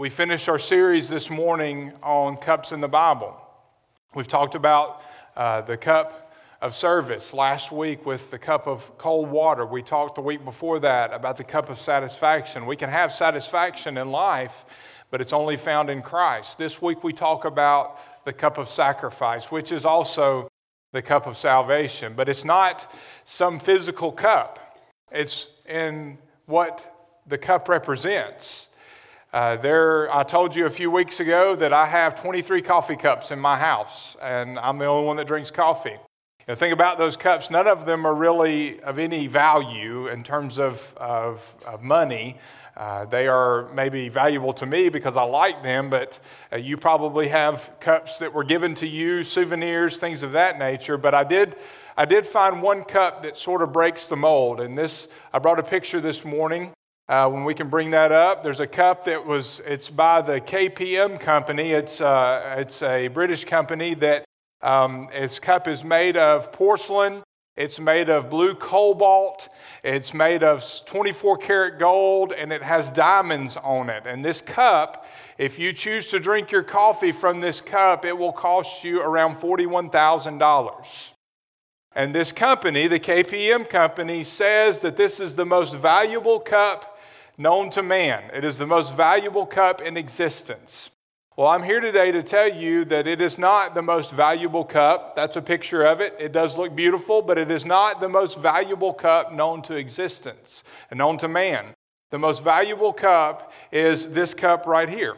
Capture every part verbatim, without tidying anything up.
We finished our series this morning on cups in the Bible. We've talked about uh, the cup of service last week with the cup of cold water. We talked the week before that about the cup of satisfaction. We can have satisfaction in life, but it's only found in Christ. This week we talk about the cup of sacrifice, which is also the cup of salvation. But it's not some physical cup. It's in what the cup represents. Uh, there, I told you a few weeks ago that I have twenty-three coffee cups in my house, and I'm the only one that drinks coffee. You know, think about those cups. None of them are really of any value in terms of, of, of money. Uh, they are maybe valuable to me because I like them, but uh, you probably have cups that were given to you, souvenirs, things of that nature. But I did I did find one cup that sort of breaks the mold, and this I brought a picture this morning. Uh, when we can bring that up, there's a cup that was, it's by the K P M company. It's uh, it's a British company that um, its cup is made of porcelain. It's made of blue cobalt. It's made of twenty-four karat gold, and it has diamonds on it. And this cup, if you choose to drink your coffee from this cup, it will cost you around forty-one thousand dollars. And this company, the K P M company, says that this is the most valuable cup known to man. It is the most valuable cup in existence. Well, I'm here today to tell you that it is not the most valuable cup. That's a picture of it. It does look beautiful, but it is not the most valuable cup known to existence and known to man. The most valuable cup is this cup right here,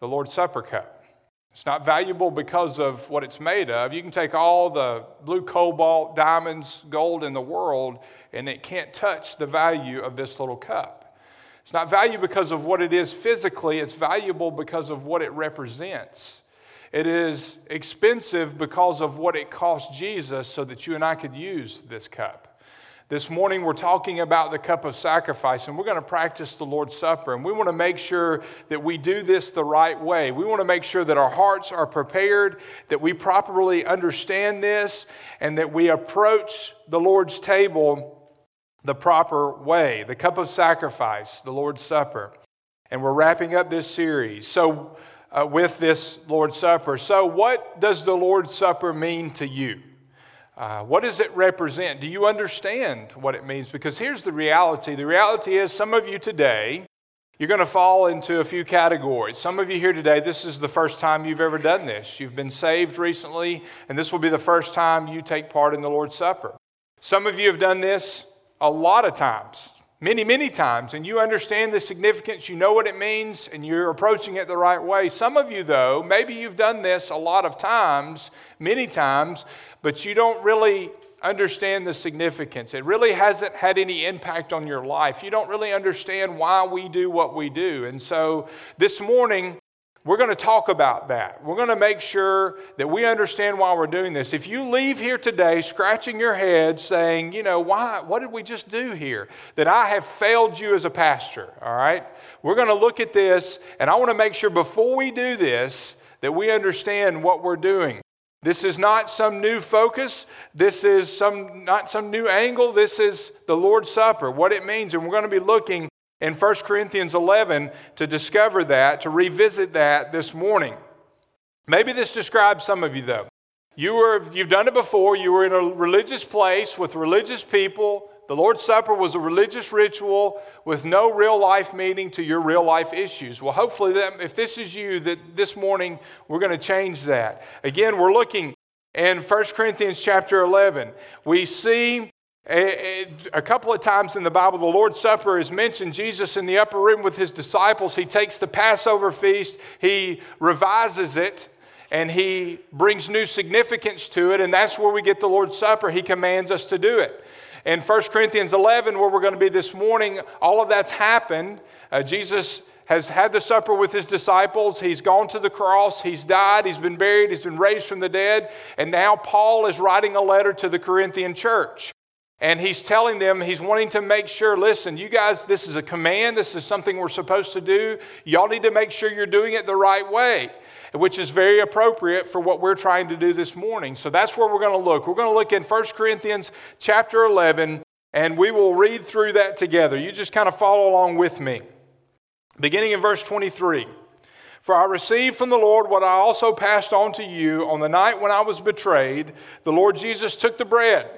the Lord's Supper cup. It's not valuable because of what it's made of. You can take all the blue cobalt, diamonds, gold in the world, and it can't touch the value of this little cup. It's not valuable because of what it is physically. It's valuable because of what it represents. It is expensive because of what it cost Jesus so that you and I could use this cup. This morning we're talking about the cup of sacrifice, and we're going to practice the Lord's Supper. And we want to make sure that we do this the right way. We want to make sure that our hearts are prepared, that we properly understand this, and that we approach the Lord's table the proper way, the cup of sacrifice, the Lord's Supper. And we're wrapping up this series so uh, with this Lord's Supper. So what does the Lord's Supper mean to you? Uh, what does it represent? Do you understand what it means? Because here's the reality. The reality is some of you today, you're going to fall into a few categories. Some of you here today, this is the first time you've ever done this. You've been saved recently, and this will be the first time you take part in the Lord's Supper. Some of you have done this a lot of times, many, many times, and you understand the significance, you know what it means, and you're approaching it the right way. Some of you, though, maybe you've done this a lot of times, many times, but you don't really understand the significance. It really hasn't had any impact on your life. You don't really understand why we do what we do. And so this morning, we're going to talk about that. We're going to make sure that we understand why we're doing this. If you leave here today scratching your head saying, you know, why? What did we just do here? That I have failed you as a pastor, all right? We're going to look at this, and I want to make sure before we do this that we understand what we're doing. This is not some new focus. This is some not some new angle. This is the Lord's Supper, what it means, and we're going to be looking in First Corinthians eleven to discover that, to revisit that this morning. Maybe this describes some of you, though. You were, you've done it before. You were in a religious place with religious people. The Lord's Supper was a religious ritual with no real life meaning to your real life issues. Well, hopefully, that, if this is you, that this morning we're going to change that. Again, we're looking in First Corinthians chapter eleven. We see a couple of times in the Bible, the Lord's Supper is mentioned. Jesus in the upper room with his disciples, he takes the Passover feast, he revises it, and he brings new significance to it, and that's where we get the Lord's Supper. He commands us to do it. In First Corinthians eleven, where we're going to be this morning, all of that's happened. Uh, Jesus has had the supper with his disciples. He's gone to the cross. He's died. He's been buried. He's been raised from the dead. And now Paul is writing a letter to the Corinthian church. And he's telling them, he's wanting to make sure, listen, you guys, this is a command. This is something we're supposed to do. Y'all need to make sure you're doing it the right way, which is very appropriate for what we're trying to do this morning. So that's where we're going to look. We're going to look in First Corinthians chapter eleven, and we will read through that together. You just kind of follow along with me. Beginning in verse twenty-three, "For I received from the Lord what I also passed on to you. On the night when I was betrayed, the Lord Jesus took the bread.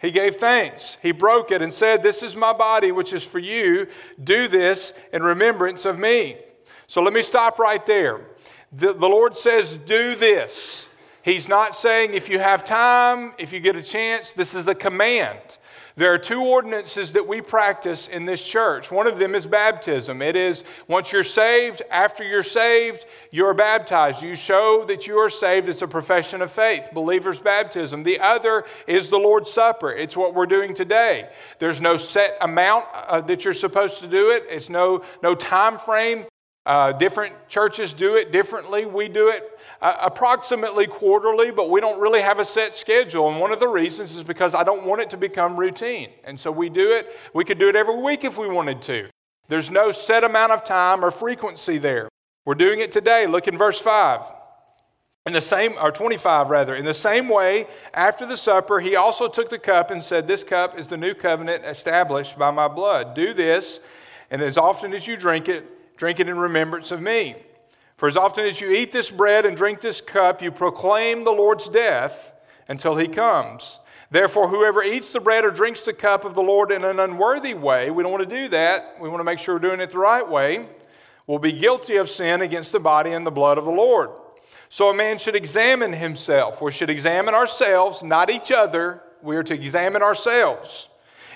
He gave thanks. He broke it and said, 'This is my body, which is for you. Do this in remembrance of me.'" So let me stop right there. The, the Lord says, do this. He's not saying if you have time, if you get a chance. This is a command. There are two ordinances that we practice in this church. One of them is baptism. It is once you're saved, after you're saved, you're baptized. You show that you are saved. It's a profession of faith, believer's baptism. The other is the Lord's Supper. It's what we're doing today. There's no set amount uh, that you're supposed to do it. It's no, no time frame. Uh, different churches do it differently. We do it Uh, approximately quarterly, but we don't really have a set schedule. And one of the reasons is because I don't want it to become routine. And so we do it. We could do it every week if we wanted to. There's no set amount of time or frequency there. We're doing it today. Look in verse five. In the same, or twenty-five rather, "In the same way, after the supper, he also took the cup and said, 'This cup is the new covenant established by my blood. Do this, and as often as you drink it, drink it in remembrance of me. For as often as you eat this bread and drink this cup, you proclaim the Lord's death until he comes. Therefore, whoever eats the bread or drinks the cup of the Lord in an unworthy way," we don't want to do that. We want to make sure we're doing it the right way, "will be guilty of sin against the body and the blood of the Lord. So a man should examine himself." We should examine ourselves, not each other. We are to examine ourselves.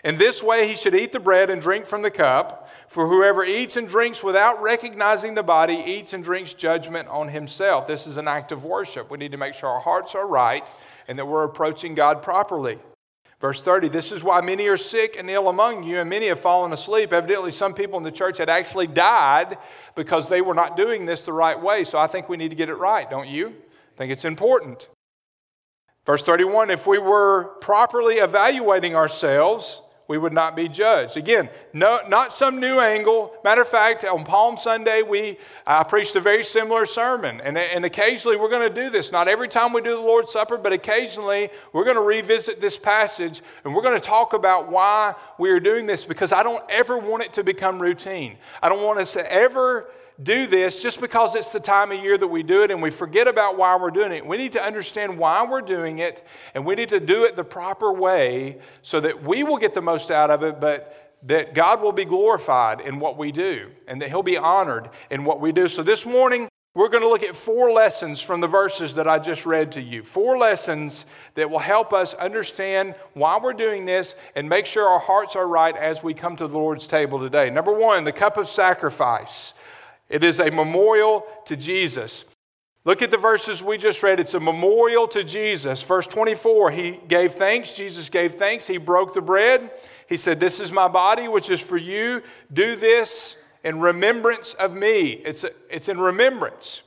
"In this way, he should eat the bread and drink from the cup. For whoever eats and drinks without recognizing the body eats and drinks judgment on himself." This is an act of worship. We need to make sure our hearts are right and that we're approaching God properly. Verse thirty, "This is why many are sick and ill among you, and many have fallen asleep." Evidently, some people in the church had actually died because they were not doing this the right way. So I think we need to get it right, don't you? I think it's important. Verse thirty-one, "If we were properly evaluating ourselves, we would not be judged." Again, no, not some new angle. Matter of fact, on Palm Sunday, we I uh, preached a very similar sermon. And, and occasionally we're going to do this. Not every time we do the Lord's Supper, but occasionally we're going to revisit this passage. And we're going to talk about why we are doing this, because I don't ever want it to become routine. I don't want us to ever do this just because it's the time of year that we do it and we forget about why we're doing it. We need to understand why we're doing it, and we need to do it the proper way so that we will get the most out of it, but that God will be glorified in what we do and that he'll be honored in what we do. So this morning, we're going to look at four lessons from the verses that I just read to you. Four lessons that will help us understand why we're doing this and make sure our hearts are right as we come to the Lord's table today. Number one, the cup of sacrifice. It is a memorial to Jesus. Look at the verses we just read. It's a memorial to Jesus. Verse twenty-four, he gave thanks. Jesus gave thanks. He broke the bread. He said, "This is my body, which is for you. Do this in remembrance of me." It's, a, it's in remembrance.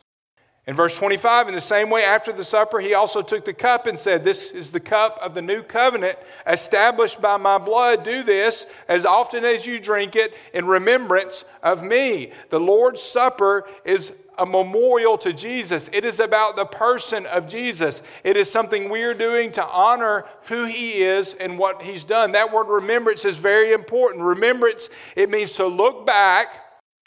In verse twenty-five, "In the same way, after the supper, he also took the cup and said, 'This is the cup of the new covenant established by my blood. Do this as often as you drink it in remembrance of me.'" The Lord's Supper is a memorial to Jesus. It is about the person of Jesus. It is something we are doing to honor who he is and what he's done. That word remembrance is very important. Remembrance, it means to look back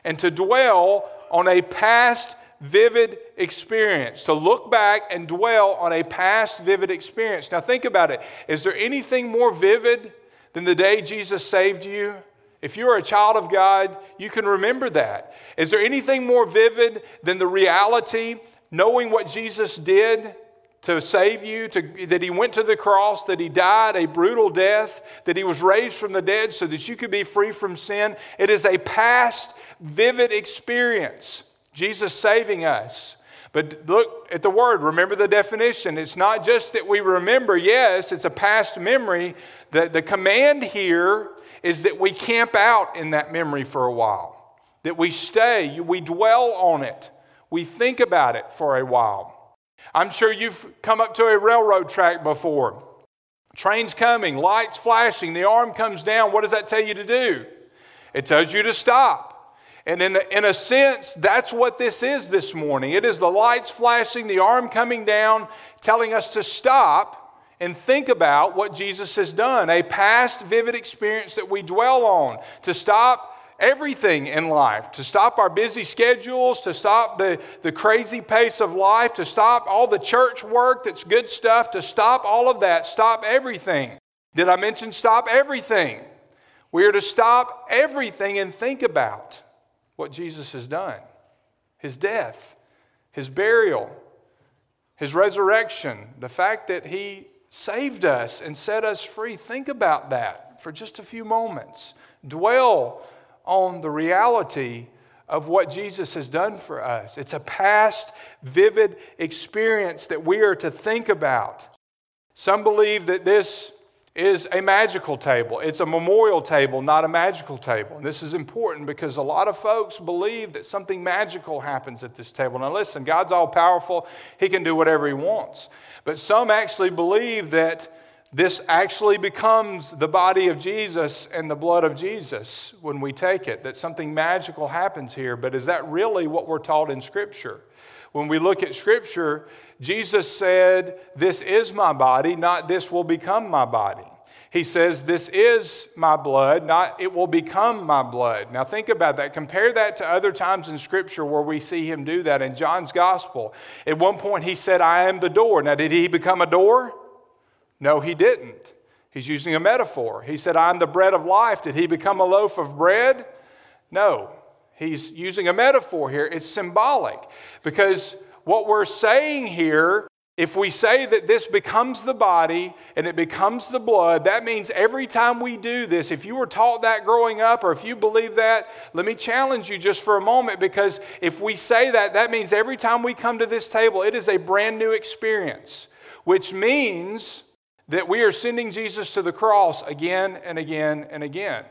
and to dwell on a past vivid experience, to look back and dwell on a past vivid experience. Now think about it. Is there anything more vivid than the day Jesus saved you? If you're a child of God, you can remember that. Is there anything more vivid than the reality, knowing what Jesus did to save you, to, that he went to the cross, that he died a brutal death, that he was raised from the dead so that you could be free from sin? It is a past vivid experience. Jesus saving us. But look at the word. Remember the definition. It's not just that we remember. Yes, it's a past memory. The, the command here is that we camp out in that memory for a while, that we stay, we dwell on it, we think about it for a while. I'm sure you've come up to a railroad track before. Train's coming, lights flashing, the arm comes down. What does that tell you to do? It tells you to stop. And in, the, in a sense, that's what this is this morning. It is the lights flashing, the arm coming down, telling us to stop and think about what Jesus has done. A past vivid experience that we dwell on. To stop everything in life, to stop our busy schedules, to stop the, the crazy pace of life, to stop all the church work that's good stuff, to stop all of that, stop everything. Did I mention stop everything? We are to stop everything and think about what Jesus has done. His death, His burial, His resurrection, the fact that He saved us and set us free. Think about that for just a few moments. Dwell on the reality of what Jesus has done for us. It's a past, vivid experience that we are to think about. Some believe that this is a magical table. It's a memorial table, not a magical table. And this is important because a lot of folks believe that something magical happens at this table. Now listen, God's all-powerful. He can do whatever He wants. But some actually believe that this actually becomes the body of Jesus and the blood of Jesus when we take it, that something magical happens here. But is that really what we're taught in Scripture? When we look at Scripture, Jesus said, "This is my body," not "this will become my body." He says, "This is my blood," not "it will become my blood." Now think about that. Compare that to other times in Scripture where we see Him do that. In John's Gospel, at one point He said, "I am the door." Now did He become a door? No, He didn't. He's using a metaphor. He said, "I am the bread of life." Did He become a loaf of bread? No. He's using a metaphor here. It's symbolic because what we're saying here, if we say that this becomes the body and it becomes the blood, that means every time we do this, if you were taught that growing up or if you believe that, let me challenge you just for a moment, because if we say that, that means every time we come to this table, it is a brand new experience, which means that we are sending Jesus to the cross again and again and again,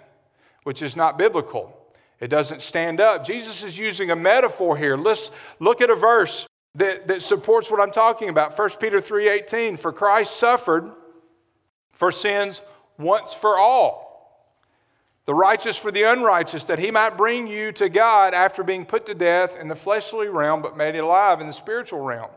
which is not biblical. It doesn't stand up. Jesus is using a metaphor here. Let's look at a verse that, that supports what I'm talking about. First Peter three eighteen, "For Christ suffered for sins once for all, the righteous for the unrighteous, that He might bring you to God after being put to death in the fleshly realm, but made alive in the spiritual realm."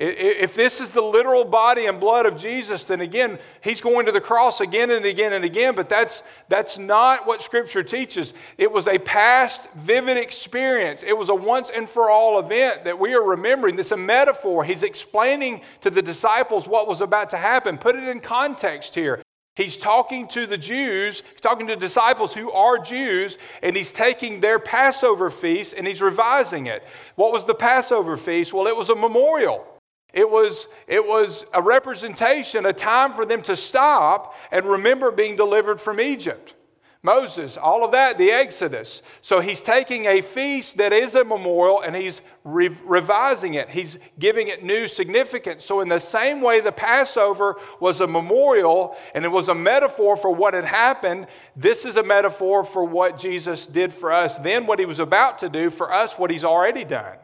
If this is the literal body and blood of Jesus, then again, He's going to the cross again and again and again, but that's, that's not what Scripture teaches. It was a past, vivid experience. It was a once-and-for-all event that we are remembering. This is a metaphor. He's explaining to the disciples what was about to happen. Put it in context here. He's talking to the Jews, he's talking to disciples who are Jews, and He's taking their Passover feast and He's revising it. What was the Passover feast? Well, it was a memorial. It was, it was a representation, a time for them to stop and remember being delivered from Egypt. Moses, all of that, the Exodus. So He's taking a feast that is a memorial and He's re- revising it. He's giving it new significance. So in the same way the Passover was a memorial and it was a metaphor for what had happened, this is a metaphor for what Jesus did for us. Then what He was about to do for us, what He's already done.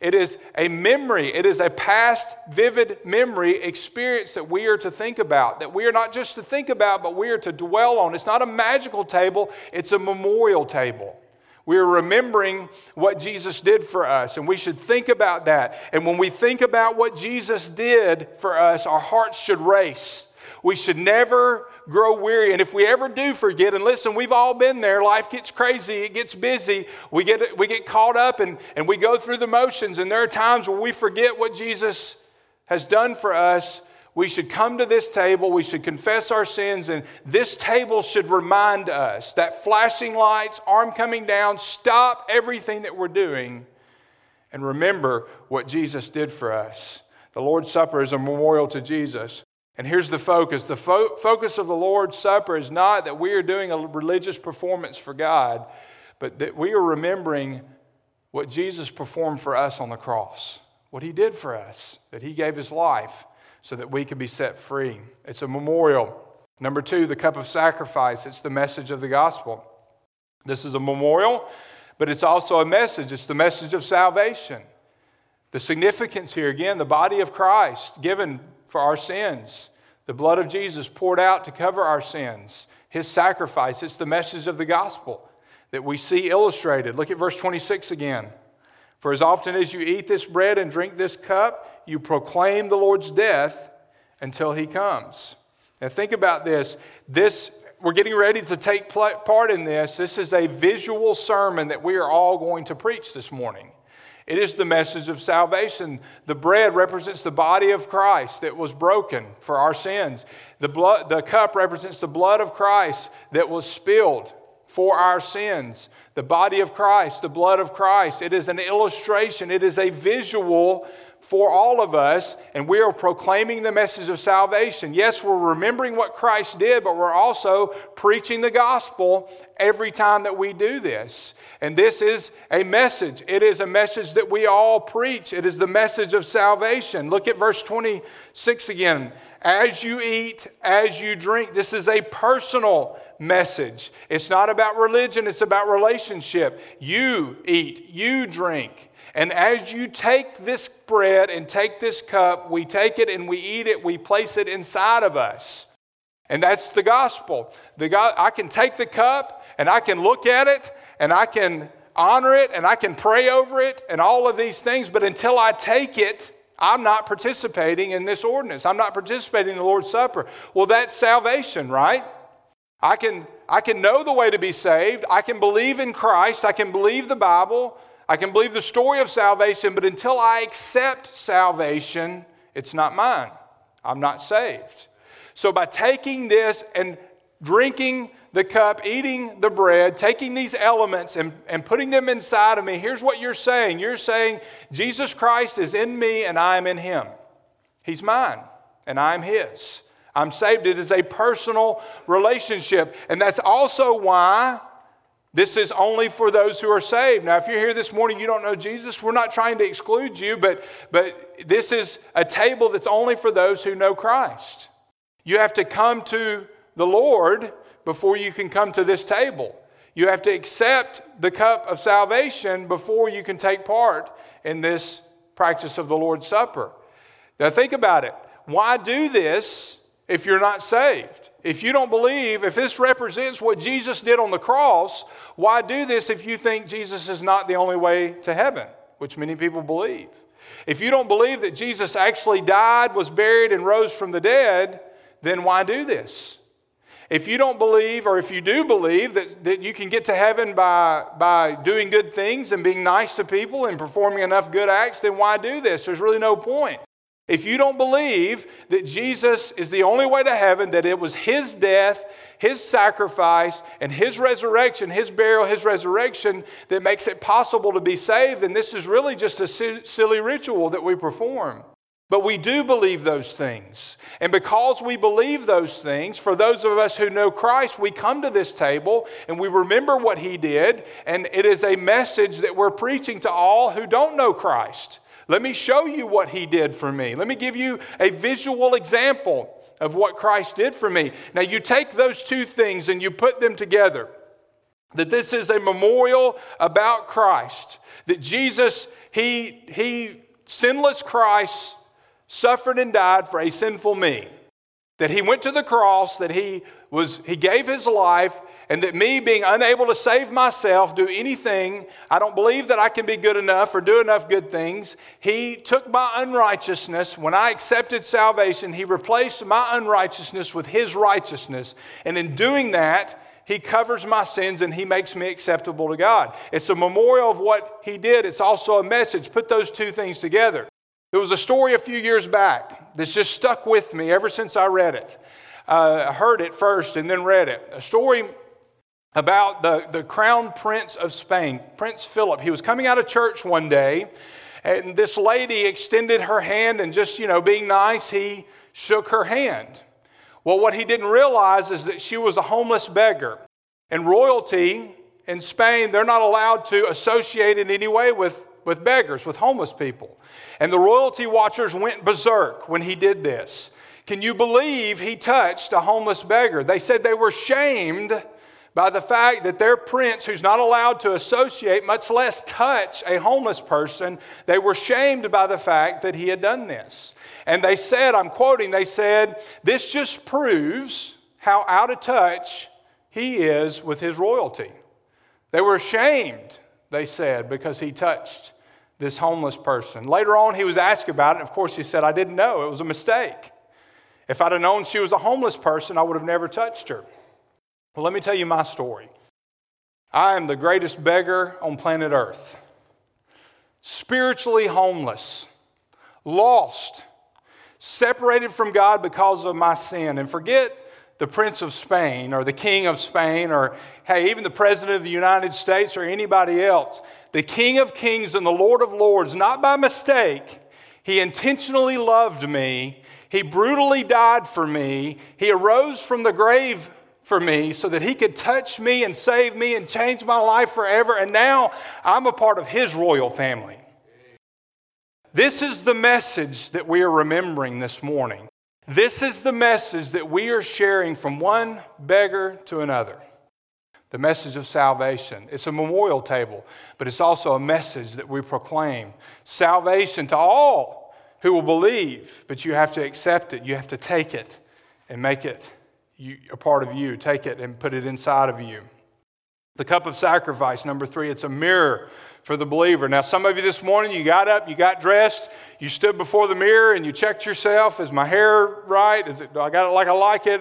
It is a memory. It is a past, vivid memory experience that we are to think about, that we are not just to think about, but we are to dwell on. It's not a magical table. It's a memorial table. We are remembering what Jesus did for us, and we should think about that. And when we think about what Jesus did for us, our hearts should race. We should never grow weary. And if we ever do forget, and listen, we've all been there. Life gets crazy. It gets busy. We get we get caught up and, and we go through the motions. And there are times where we forget what Jesus has done for us. We should come to this table. We should confess our sins. And this table should remind us that flashing lights, arm coming down, stop everything that we're doing and remember what Jesus did for us. The Lord's Supper is a memorial to Jesus. And here's the focus. The fo- focus of the Lord's Supper is not that we are doing a religious performance for God, but that we are remembering what Jesus performed for us on the cross, what He did for us, that He gave His life so that we could be set free. It's a memorial. Number two, the cup of sacrifice. It's the message of the gospel. This is a memorial, but it's also a message. It's the message of salvation. The significance here, again, the body of Christ given for our sins. The blood of Jesus poured out to cover our sins. His sacrifice. It's the message of the gospel that we see illustrated. Look at verse twenty-six again. "For as often as you eat this bread and drink this cup, you proclaim the Lord's death until He comes." Now think about this. This we're getting ready to take part in this. This is a visual sermon that we are all going to preach this morning. It is the message of salvation. The bread represents the body of Christ that was broken for our sins. The blood, the cup represents the blood of Christ that was spilled for our sins. The body of Christ, the blood of Christ. It is an illustration. It is a visual for all of us, and we are proclaiming the message of salvation. Yes, we're remembering what Christ did, but we're also preaching the gospel every time that we do this. And this is a message. It is a message that we all preach. It is the message of salvation. Look at verse twenty-six again. As you eat, as you drink. This is a personal message. It's not about religion. It's about relationship. You eat, you drink. And as you take this bread and take this cup, we take it and we eat it, we place it inside of us. And that's the gospel. The God, I can take the cup and I can look at it and I can honor it and I can pray over it and all of these things. But until I take it, I'm not participating in this ordinance. I'm not participating in the Lord's Supper. Well, that's salvation, right? I can, I can know the way to be saved. I can believe in Christ. I can believe the Bible. I can believe the story of salvation, but until I accept salvation, it's not mine. I'm not saved. So by taking this and drinking the cup, eating the bread, taking these elements and, and putting them inside of me, here's what you're saying. You're saying, Jesus Christ is in me and I am in him. He's mine and I'm his. I'm saved. It is a personal relationship. And that's also why this is only for those who are saved. Now, if you're here this morning, you don't know Jesus, we're not trying to exclude you, but, but this is a table that's only for those who know Christ. You have to come to the Lord before you can come to this table. You have to accept the cup of salvation before you can take part in this practice of the Lord's Supper. Now, think about it. Why do this if you're not saved? If you don't believe, if this represents what Jesus did on the cross, why do this if you think Jesus is not the only way to heaven, which many people believe? If you don't believe that Jesus actually died, was buried, and rose from the dead, then why do this? If you don't believe, or if you do believe that, that you can get to heaven by, by doing good things and being nice to people and performing enough good acts, then why do this? There's really no point. If you don't believe that Jesus is the only way to heaven, that it was his death, his sacrifice, and his resurrection, his burial, his resurrection that makes it possible to be saved, then this is really just a silly ritual that we perform. But we do believe those things. And because we believe those things, for those of us who know Christ, we come to this table and we remember what he did. And it is a message that we're preaching to all who don't know Christ. Let me show you what he did for me. Let me give you a visual example of what Christ did for me. Now, you take those two things and you put them together. That this is a memorial about Christ. That Jesus, he, he sinless Christ, suffered and died for a sinful me. That he went to the cross, that he was he gave his life, and that me being unable to save myself, do anything, I don't believe that I can be good enough or do enough good things. He took my unrighteousness. When I accepted salvation, he replaced my unrighteousness with his righteousness. And in doing that, he covers my sins and he makes me acceptable to God. It's a memorial of what he did. It's also a message. Put those two things together. There was a story a few years back that's just stuck with me ever since I read it. Uh, I heard it first and then read it. A story about the, the crown prince of Spain, Prince Philip. He was coming out of church one day, and this lady extended her hand, and just, you know, being nice, he shook her hand. Well, what he didn't realize is that she was a homeless beggar. And royalty in Spain, they're not allowed to associate in any way with, with beggars, with homeless people. And the royalty watchers went berserk when he did this. Can you believe he touched a homeless beggar? They said they were shamed by the fact that their prince, who's not allowed to associate, much less touch a homeless person, they were shamed by the fact that he had done this. And they said, I'm quoting, they said, this just proves how out of touch he is with his royalty. They were ashamed, they said, because he touched this homeless person. Later on, he was asked about it. Of course, he said, I didn't know. It was a mistake. If I'd have known she was a homeless person, I would have never touched her. Well, let me tell you my story. I am the greatest beggar on planet Earth. Spiritually homeless, lost, separated from God because of my sin. And forget the Prince of Spain or the King of Spain or, hey, even the President of the United States or anybody else. The King of Kings and the Lord of Lords, not by mistake, He intentionally loved me. He brutally died for me. He arose from the grave for me so that He could touch me and save me and change my life forever. And now I'm a part of His royal family. This is the message that we are remembering this morning. This is the message that we are sharing from one beggar to another. The message of salvation. It's a memorial table, but it's also a message that we proclaim. Salvation to all who will believe, but you have to accept it. You have to take it and make it you, a part of you. Take it and put it inside of you. The cup of sacrifice, number three, it's a mirror for the believer. Now, some of you this morning, you got up, you got dressed, you stood before the mirror and you checked yourself. Is my hair right? Is it? Do I got it like I like it?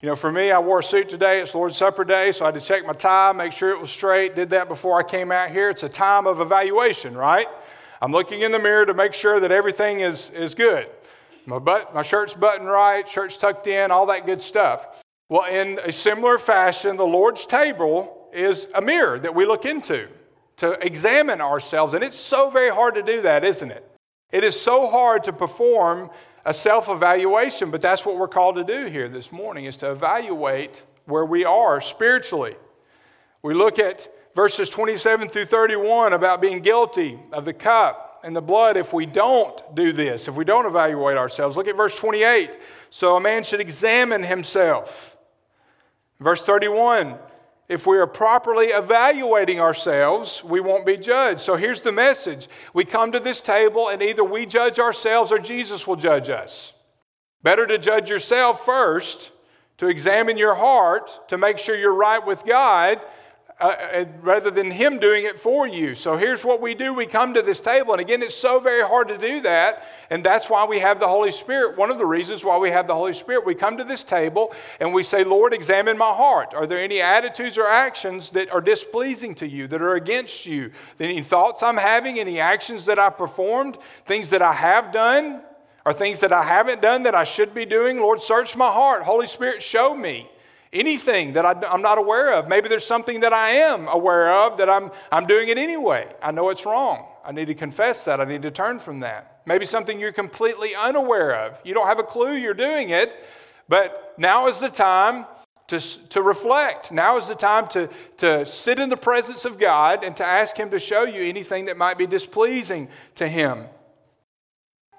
You know, for me, I wore a suit today. It's Lord's Supper Day, so I had to check my tie, make sure it was straight. Did that before I came out here. It's a time of evaluation, right? I'm looking in the mirror to make sure that everything is, is good. My butt, my shirt's buttoned right, shirt's tucked in, all that good stuff. Well, in a similar fashion, the Lord's table is a mirror that we look into to examine ourselves, and it's so very hard to do that, isn't it? It is so hard to perform a self-evaluation, but that's what we're called to do here this morning, is to evaluate where we are spiritually. We look at verses twenty-seven through thirty-one about being guilty of the cup and the blood if we don't do this, if we don't evaluate ourselves. Look at verse twenty-eight. So a man should examine himself. Verse thirty-one, if we are properly evaluating ourselves, we won't be judged. So here's the message. We come to this table and either we judge ourselves or Jesus will judge us. Better to judge yourself first, to examine your heart, to make sure you're right with God, uh, rather than Him doing it for you. So here's what we do. We come to this table. And again, it's so very hard to do that. And that's why we have the Holy Spirit. One of the reasons why we have the Holy Spirit, we come to this table and we say, Lord, examine my heart. Are there any attitudes or actions that are displeasing to you, that are against you? Any thoughts I'm having, any actions that I performed, things that I have done, or things that I haven't done that I should be doing? Lord, search my heart. Holy Spirit, show me. Anything that I, I'm not aware of. Maybe there's something that I am aware of that I'm, I'm doing it anyway. I know it's wrong. I need to confess that. I need to turn from that. Maybe something you're completely unaware of. You don't have a clue you're doing it, but now is the time to, to reflect. Now is the time to, to sit in the presence of God and to ask Him to show you anything that might be displeasing to Him.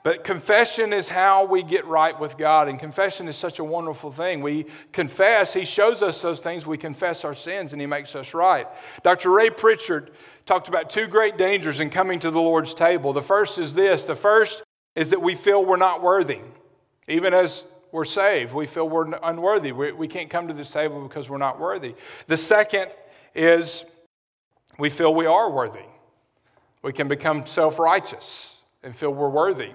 But confession is how we get right with God, and confession is such a wonderful thing. We confess, He shows us those things, we confess our sins, and He makes us right. Doctor Ray Pritchard talked about two great dangers in coming to the Lord's table. The first is this. The first is that we feel we're not worthy. Even as we're saved, we feel we're unworthy. We, we can't come to this table because we're not worthy. The second is we feel we are worthy. We can become self-righteous and feel we're worthy.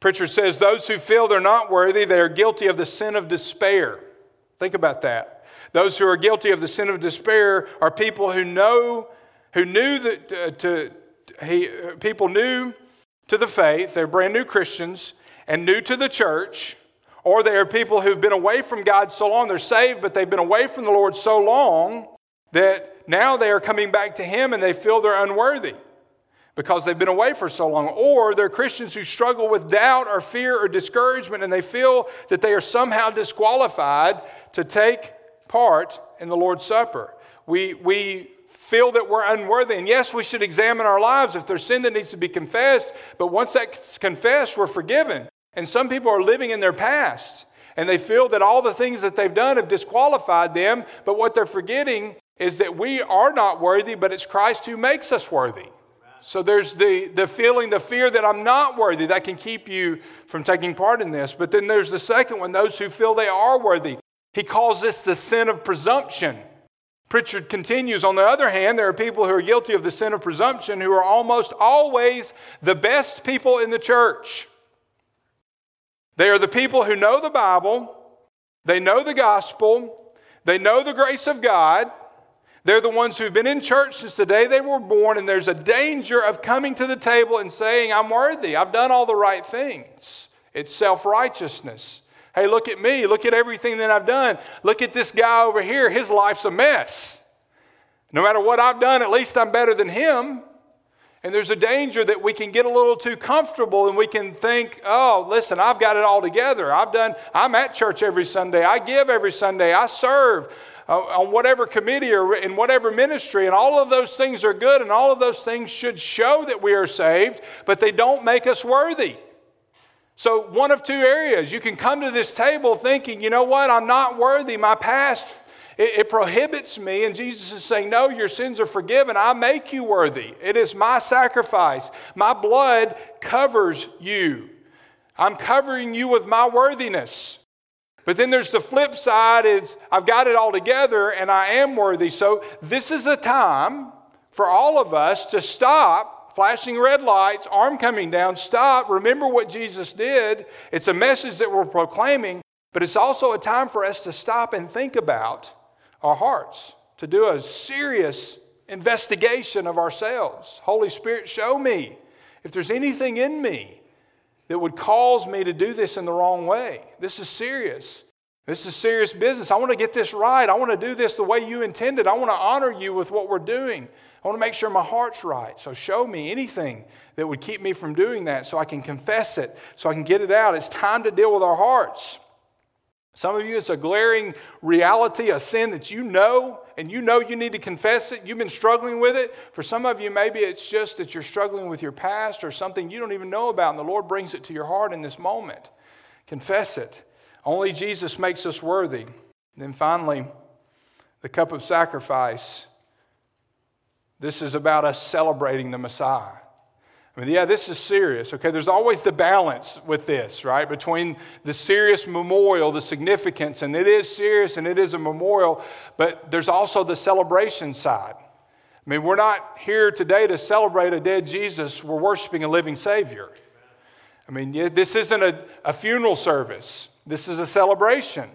Pritchard says, those who feel they're not worthy, they are guilty of the sin of despair. Think about that. Those who are guilty of the sin of despair are people who know, who knew that uh, to, he, uh, people new to the faith, they're brand new Christians and new to the church, or they are people who've been away from God so long, they're saved, but they've been away from the Lord so long that now they are coming back to Him and they feel they're unworthy, because they've been away for so long. Or they're Christians who struggle with doubt or fear or discouragement, and they feel that they are somehow disqualified to take part in the Lord's Supper. We, we feel that we're unworthy. And yes, we should examine our lives if there's sin that needs to be confessed, but once that's confessed, we're forgiven. And some people are living in their past, and they feel that all the things that they've done have disqualified them, but what they're forgetting is that we are not worthy, but it's Christ who makes us worthy. So there's the, the feeling, the fear that I'm not worthy. That can keep you from taking part in this. But then there's the second one, those who feel they are worthy. He calls this the sin of presumption. Pritchard continues, on the other hand, there are people who are guilty of the sin of presumption who are almost always the best people in the church. They are the people who know the Bible. They know the gospel. They know the grace of God. They're the ones who've been in church since the day they were born, and there's a danger of coming to the table and saying, I'm worthy. I've done all the right things. It's self-righteousness. Hey, look at me. Look at everything that I've done. Look at this guy over here. His life's a mess. No matter what I've done, at least I'm better than him. And there's a danger that we can get a little too comfortable and we can think, oh, listen, I've got it all together. I've done, I'm at church every Sunday. I give every Sunday. I serve Uh, on whatever committee or in whatever ministry, and all of those things are good, and all of those things should show that we are saved, but they don't make us worthy. So one of two areas, you can come to this table thinking, you know what, I'm not worthy. My past, it, it prohibits me, and Jesus is saying, no, your sins are forgiven. I make you worthy. It is my sacrifice. My blood covers you. I'm covering you with my worthiness. But then there's the flip side is I've got it all together and I am worthy. So this is a time for all of us to stop, flashing red lights, arm coming down, stop. Remember what Jesus did. It's a message that we're proclaiming, but it's also a time for us to stop and think about our hearts, to do a serious investigation of ourselves. Holy Spirit, show me if there's anything in me that would cause me to do this in the wrong way. This is serious. This is serious business. I want to get this right. I want to do this the way you intended. I want to honor you with what we're doing. I want to make sure my heart's right. So show me anything that would keep me from doing that so I can confess it, so I can get it out. It's time to deal with our hearts. Some of you, it's a glaring reality, a sin that you know, and you know you need to confess it. You've been struggling with it. For some of you, maybe it's just that you're struggling with your past or something you don't even know about, and the Lord brings it to your heart in this moment. Confess it. Only Jesus makes us worthy. And then finally, the cup of sacrifice. This is about us celebrating the Messiah. I mean, yeah, this is serious, okay? There's always the balance with this, right? Between the serious memorial, the significance, and it is serious and it is a memorial, but there's also the celebration side. I mean, we're not here today to celebrate a dead Jesus. We're worshiping a living Savior. I mean, yeah, this isn't a, a funeral service. This is a celebration.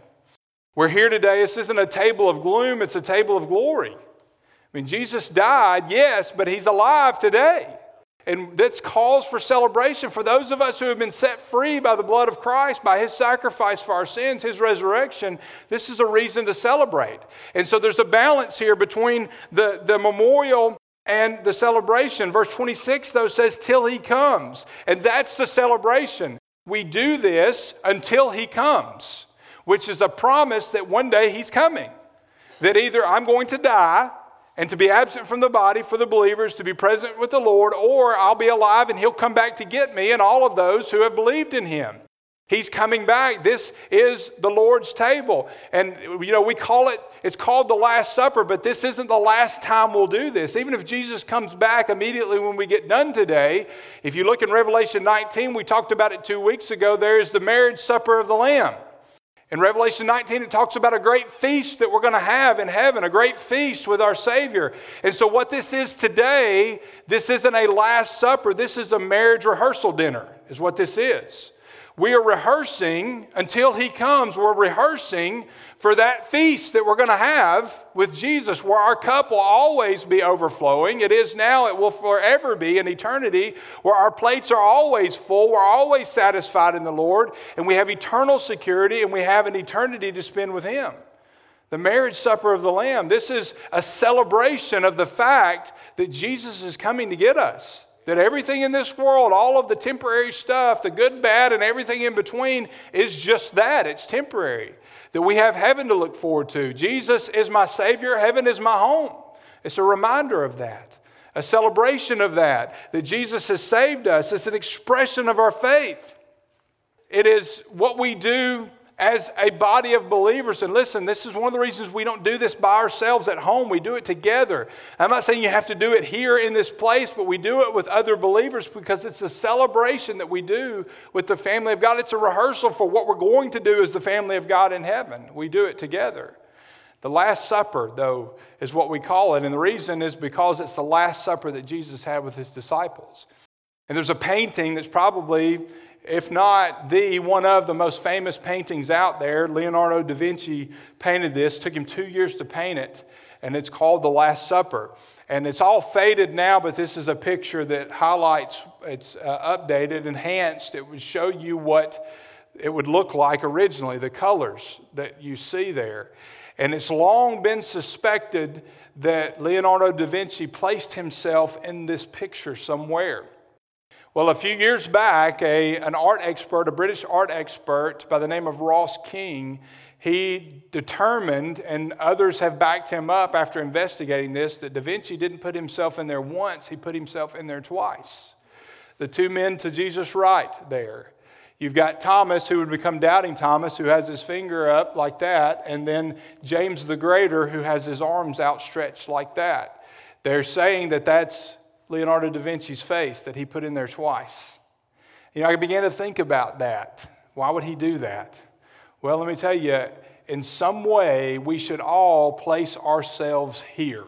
We're here today. This isn't a table of gloom. It's a table of glory. I mean, Jesus died, yes, but he's alive today. And that's cause for celebration for those of us who have been set free by the blood of Christ, by his sacrifice for our sins, his resurrection. This is a reason to celebrate. And so there's a balance here between the, the memorial and the celebration. Verse twenty-six, though, says, till he comes. And that's the celebration. We do this until he comes, which is a promise that one day he's coming, that either I'm going to die and to be absent from the body for the believers, to be present with the Lord, or I'll be alive and he'll come back to get me and all of those who have believed in him. He's coming back. This is the Lord's table. And, you know, we call it, it's called the Last Supper, but this isn't the last time we'll do this. Even if Jesus comes back immediately when we get done today, if you look in Revelation nineteen, we talked about it two weeks ago, there is the marriage supper of the Lamb. In Revelation nineteen, it talks about a great feast that we're going to have in heaven, a great feast with our Savior. And so what this is today, this isn't a Last Supper. This is a marriage rehearsal dinner is what this is. We are rehearsing until he comes. We're rehearsing for that feast that we're going to have with Jesus, where our cup will always be overflowing. It is now, it will forever be in eternity, where our plates are always full, we're always satisfied in the Lord, and we have eternal security, and we have an eternity to spend with him. The marriage supper of the Lamb. This is a celebration of the fact that Jesus is coming to get us. That everything in this world, all of the temporary stuff, the good, bad, and everything in between is just that. It's temporary. That we have heaven to look forward to. Jesus is my Savior. Heaven is my home. It's a reminder of that. A celebration of that. That Jesus has saved us. It's an expression of our faith. It is what we do as a body of believers. And listen, this is one of the reasons we don't do this by ourselves at home. We do it together. I'm not saying you have to do it here in this place, but we do it with other believers because it's a celebration that we do with the family of God. It's a rehearsal for what we're going to do as the family of God in heaven. We do it together. The Last Supper, though, is what we call it. And the reason is because it's the Last Supper that Jesus had with his disciples. And there's a painting that's probably, if not the, one of the most famous paintings out there. Leonardo da Vinci painted this. It took him two years to paint it. And it's called The Last Supper. And it's all faded now, but this is a picture that highlights, it's uh, updated, enhanced. It would show you what it would look like originally, the colors that you see there. And it's long been suspected that Leonardo da Vinci placed himself in this picture somewhere. Well, a few years back, a, an art expert, a British art expert by the name of Ross King, he determined, and others have backed him up after investigating this, that Da Vinci didn't put himself in there once, he put himself in there twice. The two men to Jesus' right there. You've got Thomas, who would become Doubting Thomas, who has his finger up like that, and then James the Greater, who has his arms outstretched like that. They're saying that that's Leonardo da Vinci's face that he put in there twice. You know, I began to think about that. Why would he do that? Well, let me tell you, in some way, we should all place ourselves here.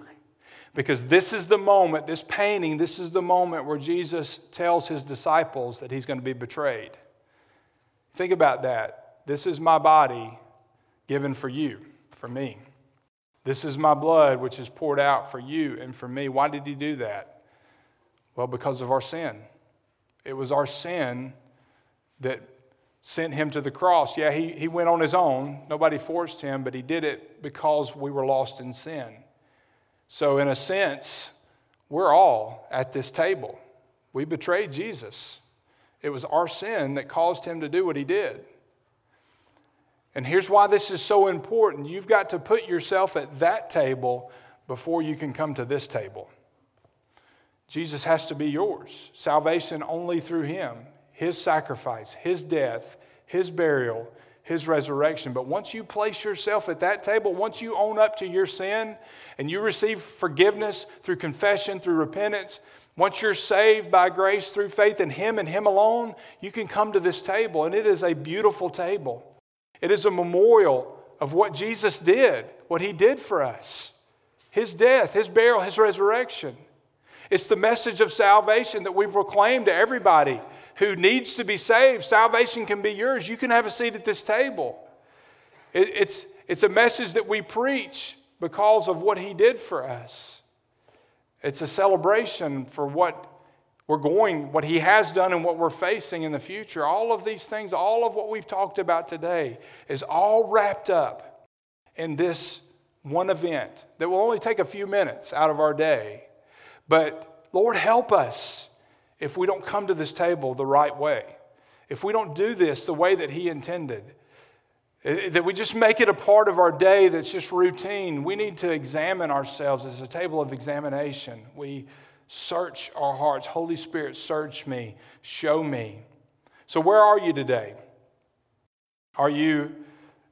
Because this is the moment, this painting, this is the moment where Jesus tells his disciples that he's going to be betrayed. Think about that. This is my body given for you, for me. This is my blood which is poured out for you and for me. Why did he do that? Well, because of our sin. It was our sin that sent him to the cross. Yeah, he, he went on his own. Nobody forced him, but he did it because we were lost in sin. So in a sense, we're all at this table. We betrayed Jesus. It was our sin that caused him to do what he did. And here's why this is so important. You've got to put yourself at that table before you can come to this table. Jesus has to be yours. Salvation only through him. His sacrifice, his death, his burial, his resurrection. But once you place yourself at that table, once you own up to your sin and you receive forgiveness through confession, through repentance, once you're saved by grace through faith in him and him alone, you can come to this table. And it is a beautiful table. It is a memorial of what Jesus did, what he did for us. His death, his burial, his resurrection. It's the message of salvation that we proclaim to everybody who needs to be saved. Salvation can be yours. You can have a seat at this table. It, it's, it's a message that we preach because of what he did for us. It's a celebration for what we're going, what he has done and what we're facing in the future. All of these things, all of what we've talked about today is all wrapped up in this one event that will only take a few minutes out of our day. But Lord, help us if we don't come to this table the right way, if we don't do this the way that he intended, that we just make it a part of our day that's just routine. We need to examine ourselves as a table of examination. We search our hearts. Holy Spirit, search me, show me. So where are you today? Are you...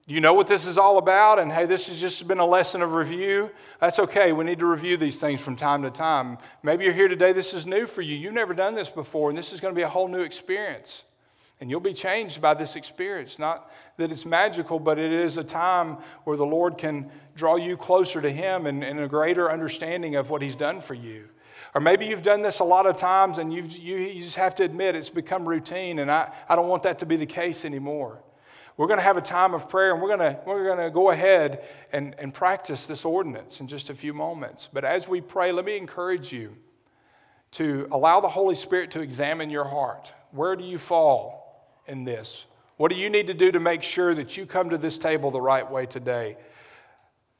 Do you know what this is all about? And hey, this has just been a lesson of review. That's okay. We need to review these things from time to time. Maybe you're here today. This is new for you. You've never done this before, and this is going to be a whole new experience. And you'll be changed by this experience. Not that it's magical, but it is a time where the Lord can draw you closer to him and, and a greater understanding of what he's done for you. Or maybe you've done this a lot of times, and you've, you, you just have to admit it's become routine, and I, I don't want that to be the case anymore. We're going to have a time of prayer, and we're going to, we're going to go ahead and, and practice this ordinance in just a few moments. But as we pray, let me encourage you to allow the Holy Spirit to examine your heart. Where do you fall in this? What do you need to do to make sure that you come to this table the right way today?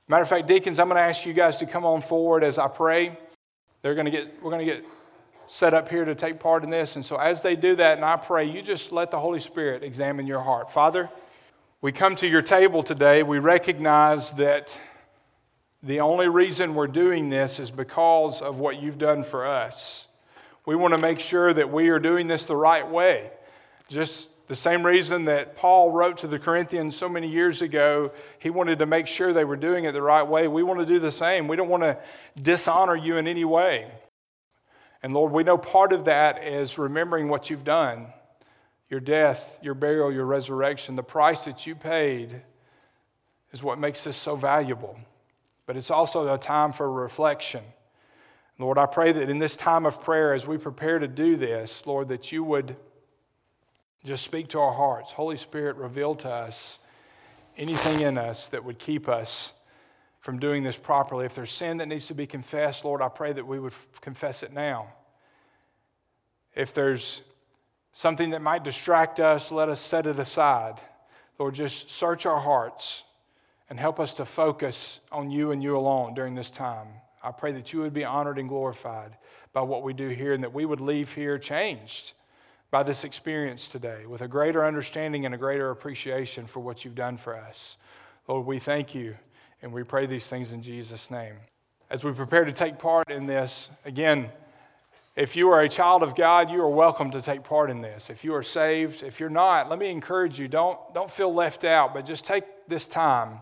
Matter of fact, deacons, I'm going to ask you guys to come on forward as I pray. They're going to get, we're going to get set up here to take part in this. And so as they do that, and I pray, you just let the Holy Spirit examine your heart. Father, we come to your table today. We recognize that the only reason we're doing this is because of what you've done for us. We want to make sure that we are doing this the right way. Just the same reason that Paul wrote to the Corinthians so many years ago, he wanted to make sure they were doing it the right way. We want to do the same. We don't want to dishonor you in any way. And Lord, we know part of that is remembering what you've done. Your death, your burial, your resurrection, the price that you paid is what makes this so valuable. But it's also a time for reflection. Lord, I pray that in this time of prayer, as we prepare to do this, Lord, that you would just speak to our hearts. Holy Spirit, reveal to us anything in us that would keep us from doing this properly. If there's sin that needs to be confessed, Lord, I pray that we would confess it now. If there's something that might distract us, let us set it aside. Lord, just search our hearts and help us to focus on you and you alone during this time. I pray that you would be honored and glorified by what we do here, and that we would leave here changed by this experience today with a greater understanding and a greater appreciation for what you've done for us. Lord, we thank you, and we pray these things in Jesus' name. As we prepare to take part in this, again, if you are a child of God, you are welcome to take part in this. If you are saved, if you're not, let me encourage you, don't, don't feel left out, but just take this time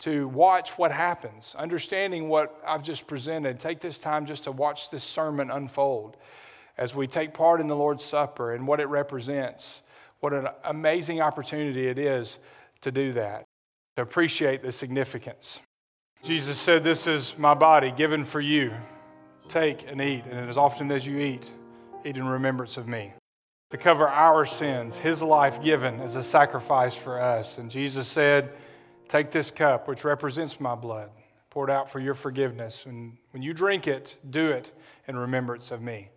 to watch what happens, understanding what I've just presented. Take this time just to watch this sermon unfold as we take part in the Lord's Supper and what it represents. What an amazing opportunity it is to do that, to appreciate the significance. Jesus said, "This is my body given for you. Take and eat, and as often as you eat, eat in remembrance of me." To cover our sins, his life given as a sacrifice for us. And Jesus said, "Take this cup, which represents my blood, poured out for your forgiveness. And when you drink it, do it in remembrance of me."